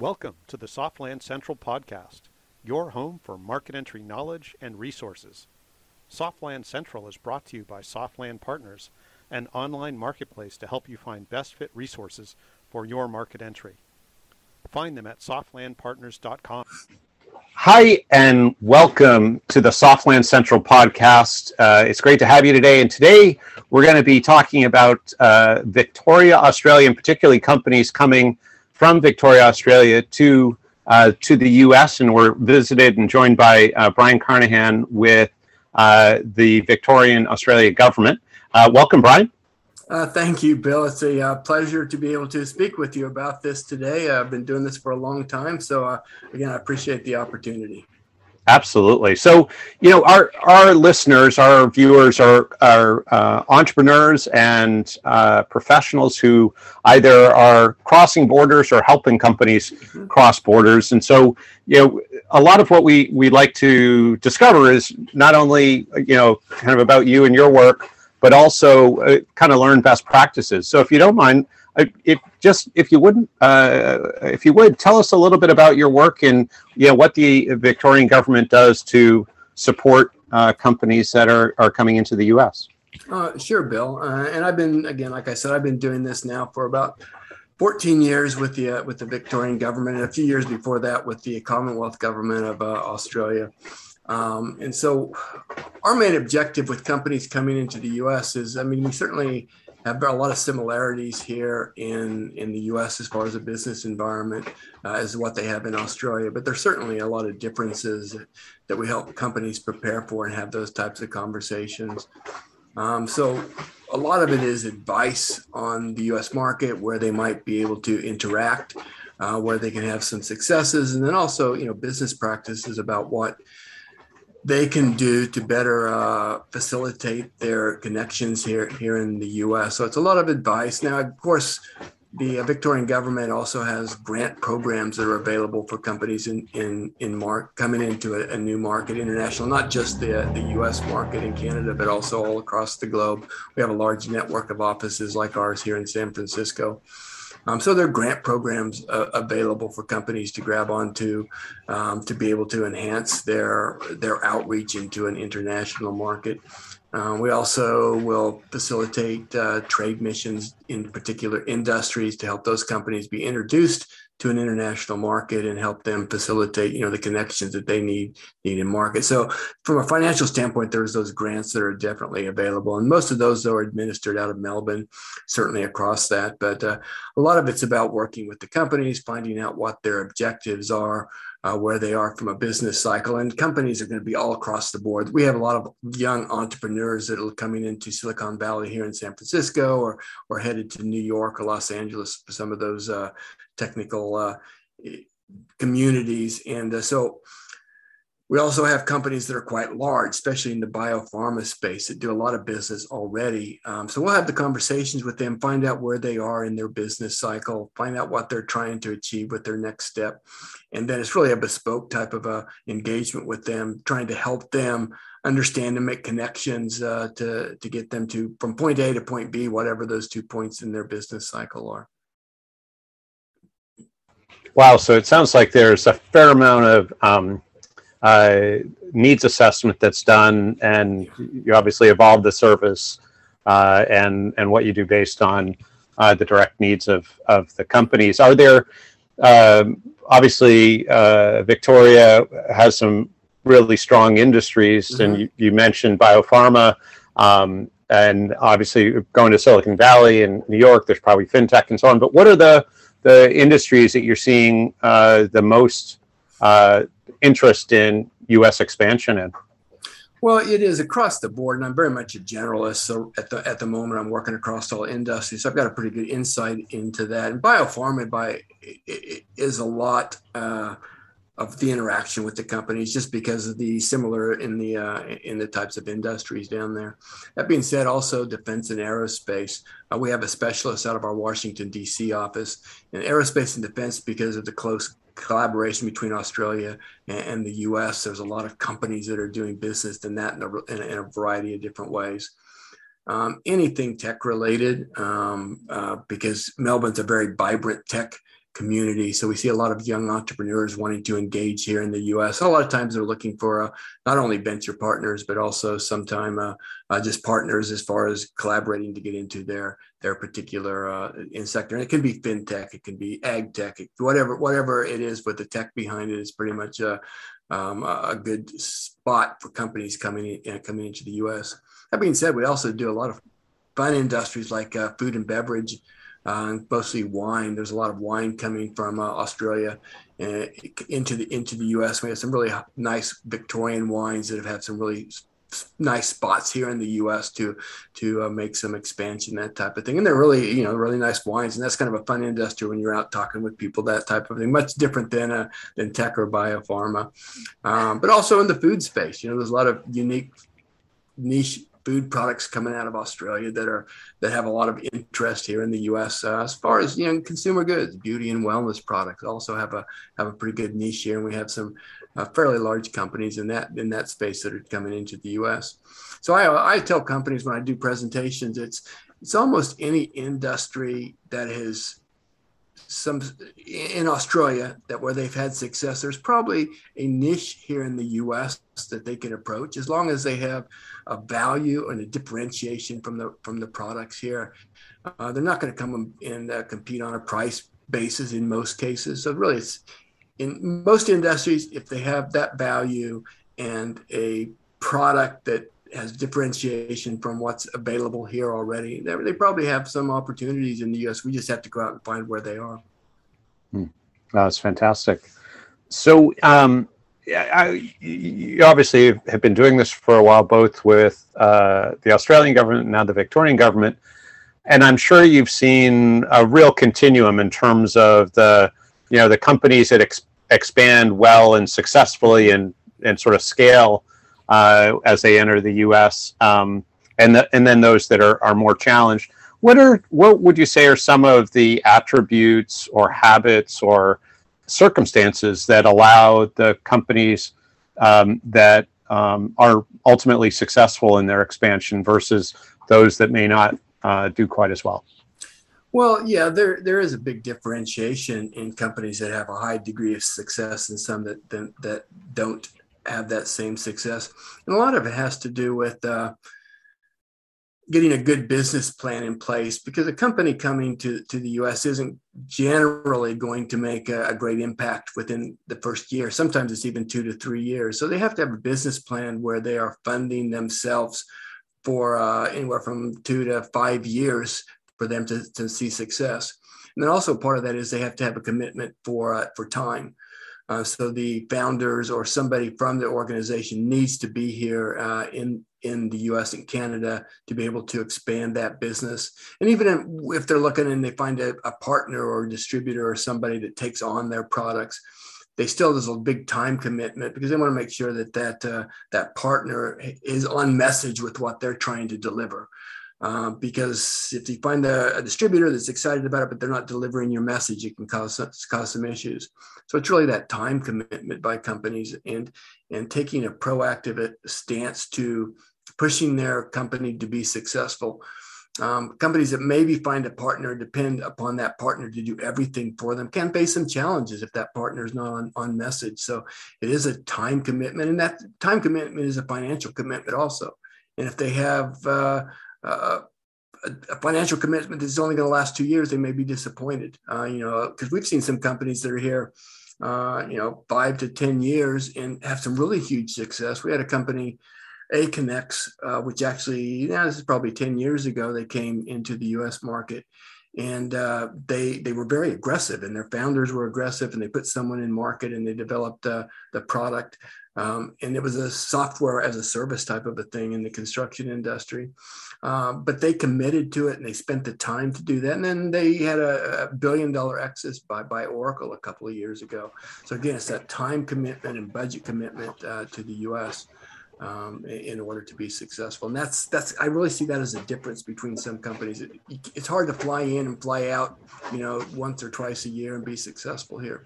Welcome to the Softland Central podcast, your home for market entry knowledge and resources. Softland Central is brought to you by Softland Partners, an online marketplace to help you find best fit resources for your market entry. Find them at softlandpartners.com. Hi, and welcome to the Softland Central podcast. It's great to have you today. And today we're going to be talking about Victoria, Australia, and particularly companies coming from Victoria, Australia to the U.S., and we're visited and joined by Brian Carnahan with the Victorian Australia government. Welcome, Brian. Thank you, Bill. It's a pleasure to be able to speak with you about this today. I've been doing this for a long time, so again, I appreciate the opportunity. Absolutely. So, you know, our listeners, our viewers are entrepreneurs and professionals who either are crossing borders or helping companies cross borders. And so, you know, a lot of what we like to discover is not only, you know, kind of about you and your work, but also kind of learn best practices. So if you don't mind, if you would tell us a little bit about your work and, you know, what the Victorian government does to support companies that are coming into the U.S. Sure, Bill. And I've been, again, like I said, I've been doing this now for about 14 years with the Victorian government, and a few years before that with the Commonwealth government of Australia. And so our main objective with companies coming into the U.S. is, I mean, we certainly have a lot of similarities here in the U.S. as far as the business environment as what they have in Australia, but there's certainly a lot of differences that we help companies prepare for and have those types of conversations. So a lot of it is advice on the U.S. market, where they might be able to interact, where they can have some successes, and then also, you know, business practices about what they can do to better facilitate their connections here in the U.S. So it's a lot of advice. Now, of course, the Victorian government also has grant programs that are available for companies coming into a new market, international, not just the U.S. market in Canada, but also all across the globe. We have a large network of offices like ours here in San Francisco. So there are grant programs available for companies to grab onto to be able to enhance their outreach into an international market. We also will facilitate trade missions in particular industries to help those companies be introduced to an international market and help them facilitate, you know, the connections that they need in market. So from a financial standpoint, there's those grants that are definitely available. And most of those, though, are administered out of Melbourne, certainly across that. But a lot of it's about working with the companies, finding out what their objectives are, where they are from a business cycle, and companies are going to be all across the board. We have a lot of young entrepreneurs that are coming into Silicon Valley here in San Francisco or headed to New York or Los Angeles for some of those technical communities. And so we also have companies that are quite large, especially in the biopharma space, that do a lot of business already. So we'll have the conversations with them, find out where they are in their business cycle, find out what they're trying to achieve with their next step. And then it's really a bespoke type of engagement with them, trying to help them understand and make connections to get them to from point A to point B, whatever those 2 points in their business cycle are. Wow. So it sounds like there's a fair amount of needs assessment that's done, and you obviously evolve the service and what you do based on the direct needs of the companies. Are there obviously Victoria has some really strong industries, and you mentioned biopharma, and obviously going to Silicon Valley and New York, there's probably fintech and so on. But what are the industries that you're seeing the most interest in U.S. expansion in? Well, it is across the board, and I'm very much a generalist. So at the moment, I'm working across all industries. So I've got a pretty good insight into that. And biopharma is a lot of the interaction with the companies, just because of the similar in the types of industries down there. That being said, also defense and aerospace. We have a specialist out of our Washington, D.C. office in aerospace and defense because of the close collaboration between Australia and the U.S. There's a lot of companies that are doing business in that in a variety of different ways. Anything tech related, because Melbourne's a very vibrant tech community. So we see a lot of young entrepreneurs wanting to engage here in the U.S. A lot of times they're looking for not only venture partners, but also sometime just partners as far as collaborating to get into their particular sector. And it can be fintech, it can be ag tech, whatever it is, but the tech behind it is pretty much a good spot for companies coming into the U.S. That being said, we also do a lot of fun industries like food and beverage, mostly wine. There's a lot of wine coming from Australia into the U.S. We have some really nice Victorian wines that have had some really nice spots here in the U.S. to make some expansion, that type of thing. And they're really, really nice wines. And that's kind of a fun industry when you're out talking with people, that type of thing, much different than tech or biopharma. But also in the food space, there's a lot of unique niche food products coming out of Australia that have a lot of interest here in the U.S. As far as consumer goods, beauty and wellness products also have a pretty good niche here, and we have some fairly large companies in that space that are coming into the U.S. So I tell companies when I do presentations, it's almost any industry that has some in Australia where they've had success, there's probably a niche here in the U.S. that they can approach, as long as they have a value and a differentiation from the products here. They're not going to come and compete on a price basis in most cases. So really, it's in most industries, if they have that value and a product that has differentiation from what's available here already, they probably have some opportunities in the U.S. We just have to go out and find where they are. That's fantastic. So you obviously have been doing this for a while, both with the Australian government and now the Victorian government. And I'm sure you've seen a real continuum in terms of the companies that expand well and successfully and sort of scale as they enter the U.S., and then those that are more challenged. What would you say are some of the attributes or habits or circumstances that allow the companies that are ultimately successful in their expansion versus those that may not do quite as well? Well, yeah, there is a big differentiation in companies that have a high degree of success and some that don't have that same success. And a lot of it has to do with getting a good business plan in place, because a company coming to the U.S. isn't generally going to make a great impact within the first year. Sometimes it's even 2 to 3 years. So they have to have a business plan where they are funding themselves for anywhere from 2 to 5 years for them to see success. And then also part of that is they have to have a commitment for time. So the founders or somebody from the organization needs to be here in the U.S. and Canada to be able to expand that business. And even if they're looking and they find a partner or a distributor or somebody that takes on their products, there's a big time commitment, because they want to make sure that partner is on message with what they're trying to deliver. Because if you find a distributor that's excited about it, but they're not delivering your message, it can cause some issues. So it's really that time commitment by companies and taking a proactive stance to pushing their company to be successful. Companies that maybe find a partner, depend upon that partner to do everything for them, can face some challenges if that partner is not on message. So it is a time commitment, and that time commitment is a financial commitment also. And if they have a financial commitment that's only going to last 2 years, they may be disappointed, because we've seen some companies that are here, 5 to 10 years and have some really huge success. We had a company, A Connects, which actually, this is probably 10 years ago, they came into the U.S. market, and they were very aggressive, and their founders were aggressive, and they put someone in market and they developed the product. And it was a software as a service type of a thing in the construction industry. But they committed to it and they spent the time to do that. And then they had a $1 billion exit by Oracle a couple of years ago. So again, it's that time commitment and budget commitment to the U.S. In order to be successful. And I really see that as a difference between some companies. It's hard to fly in and fly out, once or twice a year and be successful here.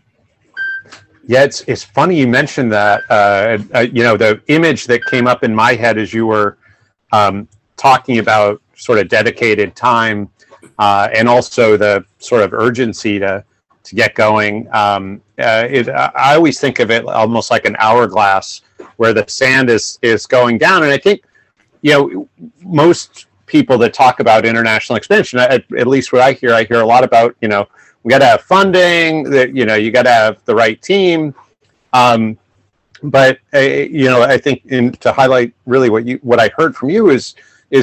Yeah, it's funny you mentioned that. The image that came up in my head as you were talking about sort of dedicated time and also the sort of urgency to to get going. I always think of it almost like an hourglass where the sand is going down. And I think, you know, most people that talk about international expansion, at least what I hear a lot about, you know, we got to have funding, that, you know, you got to have the right team. But, you know, I think to highlight really what I heard from you is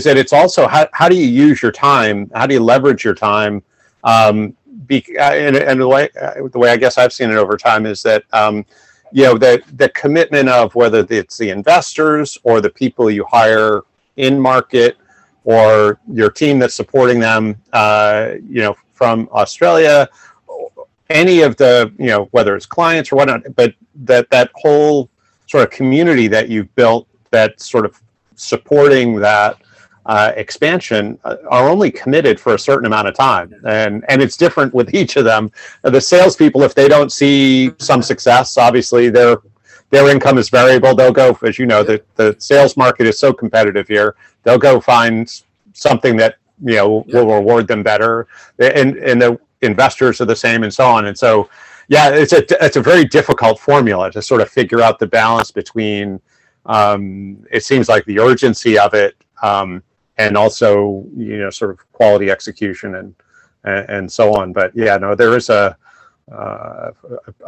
that it's also how do you use your time? How do you leverage your time? And the way I guess I've seen it over time is that, you know, the commitment of whether it's the investors or the people you hire in market or your team that's supporting them, you know, from Australia, any of the, you know, whether it's clients or whatnot, but that whole sort of community that you've built that's sort of supporting that expansion are only committed for a certain amount of time. And it's different with each of them. The salespeople, if they don't see some success, obviously their income is variable. They'll go, as you know, the sales market is so competitive here. They'll go find something that, you know, will reward them better. And the investors are the same and so on. And so, yeah, it's a very difficult formula to sort of figure out the balance between, it seems like the urgency of it, and also, you know, sort of quality execution and so on. But yeah, no, there is I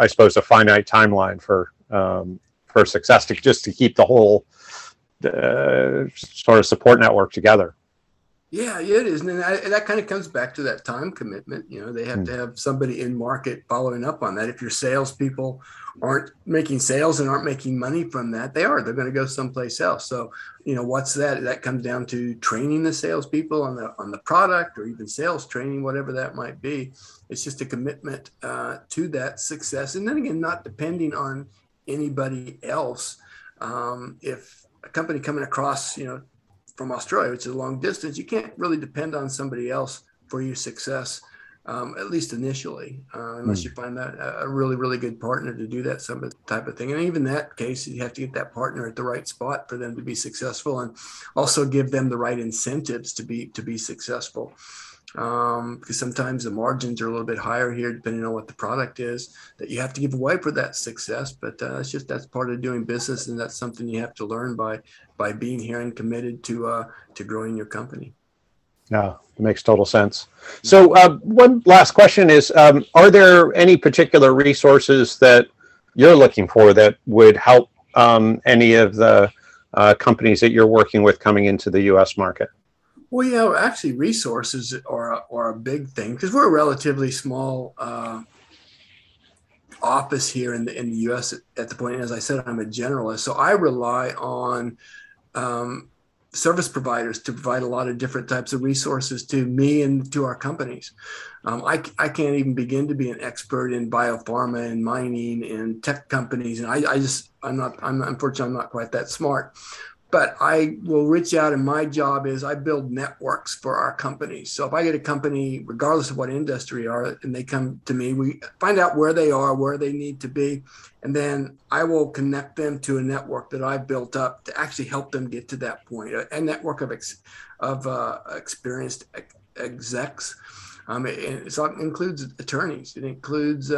suppose a finite timeline for success to keep the whole, sort of support network together. Yeah, it is. And that kind of comes back to that time commitment. You know, they have to have somebody in market following up on that. If your salespeople aren't making sales and aren't making money from that, they're going to go someplace else. So, you know, what's that? That comes down to training the salespeople on the product or even sales training, whatever that might be. It's just a commitment to that success. And then again, not depending on anybody else. If a company coming across, you know, from Australia, which is a long distance, you can't really depend on somebody else for your success, at least initially, unless you find a really, really good partner to do that type of thing. And even in that case, you have to get that partner at the right spot for them to be successful, and also give them the right incentives to be successful. Because sometimes the margins are a little bit higher here, depending on what the product is that you have to give away for that success. But that's part of doing business, and that's something you have to learn by being here and committed to growing your company. Yeah, it makes total sense. So one last question is: are there any particular resources that you're looking for that would help any of the companies that you're working with coming into the U.S. market? Well, yeah, actually resources are a big thing because we're a relatively small office here in the U.S. at the point. And as I said, I'm a generalist, so I rely on service providers to provide a lot of different types of resources to me and to our companies. I can't even begin to be an expert in biopharma and mining and tech companies. And unfortunately, I'm not quite that smart. But I will reach out, and my job is I build networks for our companies. So if I get a company, regardless of what industry are, and they come to me, we find out where they are, where they need to be, and then I will connect them to a network that I've built up to actually help them get to that point, a network of experienced execs. So it includes attorneys. It includes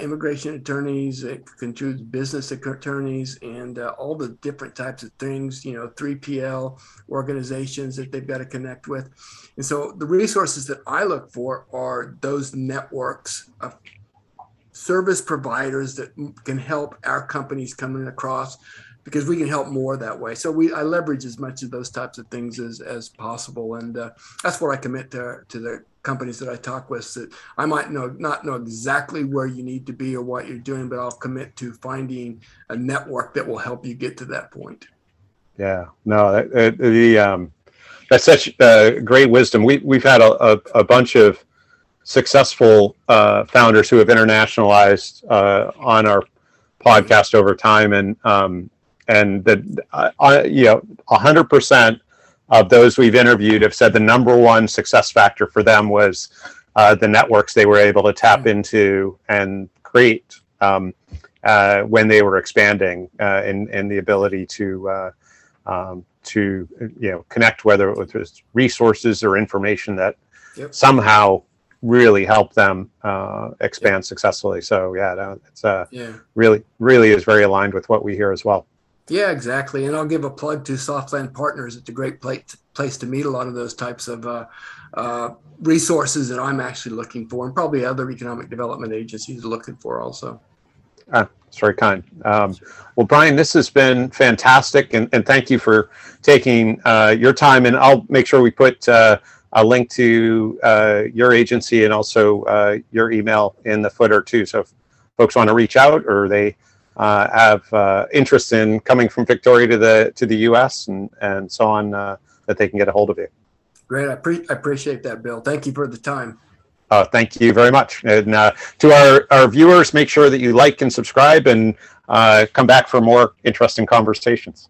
immigration attorneys, it includes business attorneys, and all the different types of things, you know, 3PL organizations that they've got to connect with. And so the resources that I look for are those networks of service providers that can help our companies coming across, because we can help more that way. So I leverage as much of those types of things as possible. And that's what I commit to the companies that I talk with, that I might not know exactly where you need to be or what you're doing, but I'll commit to finding a network that will help you get to that point. Yeah, no, that's such great wisdom. We've had a bunch of successful founders who have internationalized on our podcast over time. And that, you know, 100% of those we've interviewed have said the number one success factor for them was the networks they were able to tap into and create when they were expanding, and the ability to connect, whether it was resources or information that somehow really help them expand successfully. So yeah, no, it's really is very aligned with what we hear as well. Yeah, exactly. And I'll give a plug to Softland Partners. It's a great place to meet a lot of those types of resources that I'm actually looking for, and probably other economic development agencies are looking for also. It's very kind. Well, Brian, this has been fantastic, and thank you for taking your time. And I'll make sure we put a link to your agency and also your email in the footer too. So if folks want to reach out, or they have interest in coming from Victoria to the U.S. and so on, that they can get a hold of you. Great. I appreciate that, Bill. Thank you for the time. Thank you very much. And to our viewers, make sure that you like and subscribe, and come back for more interesting conversations.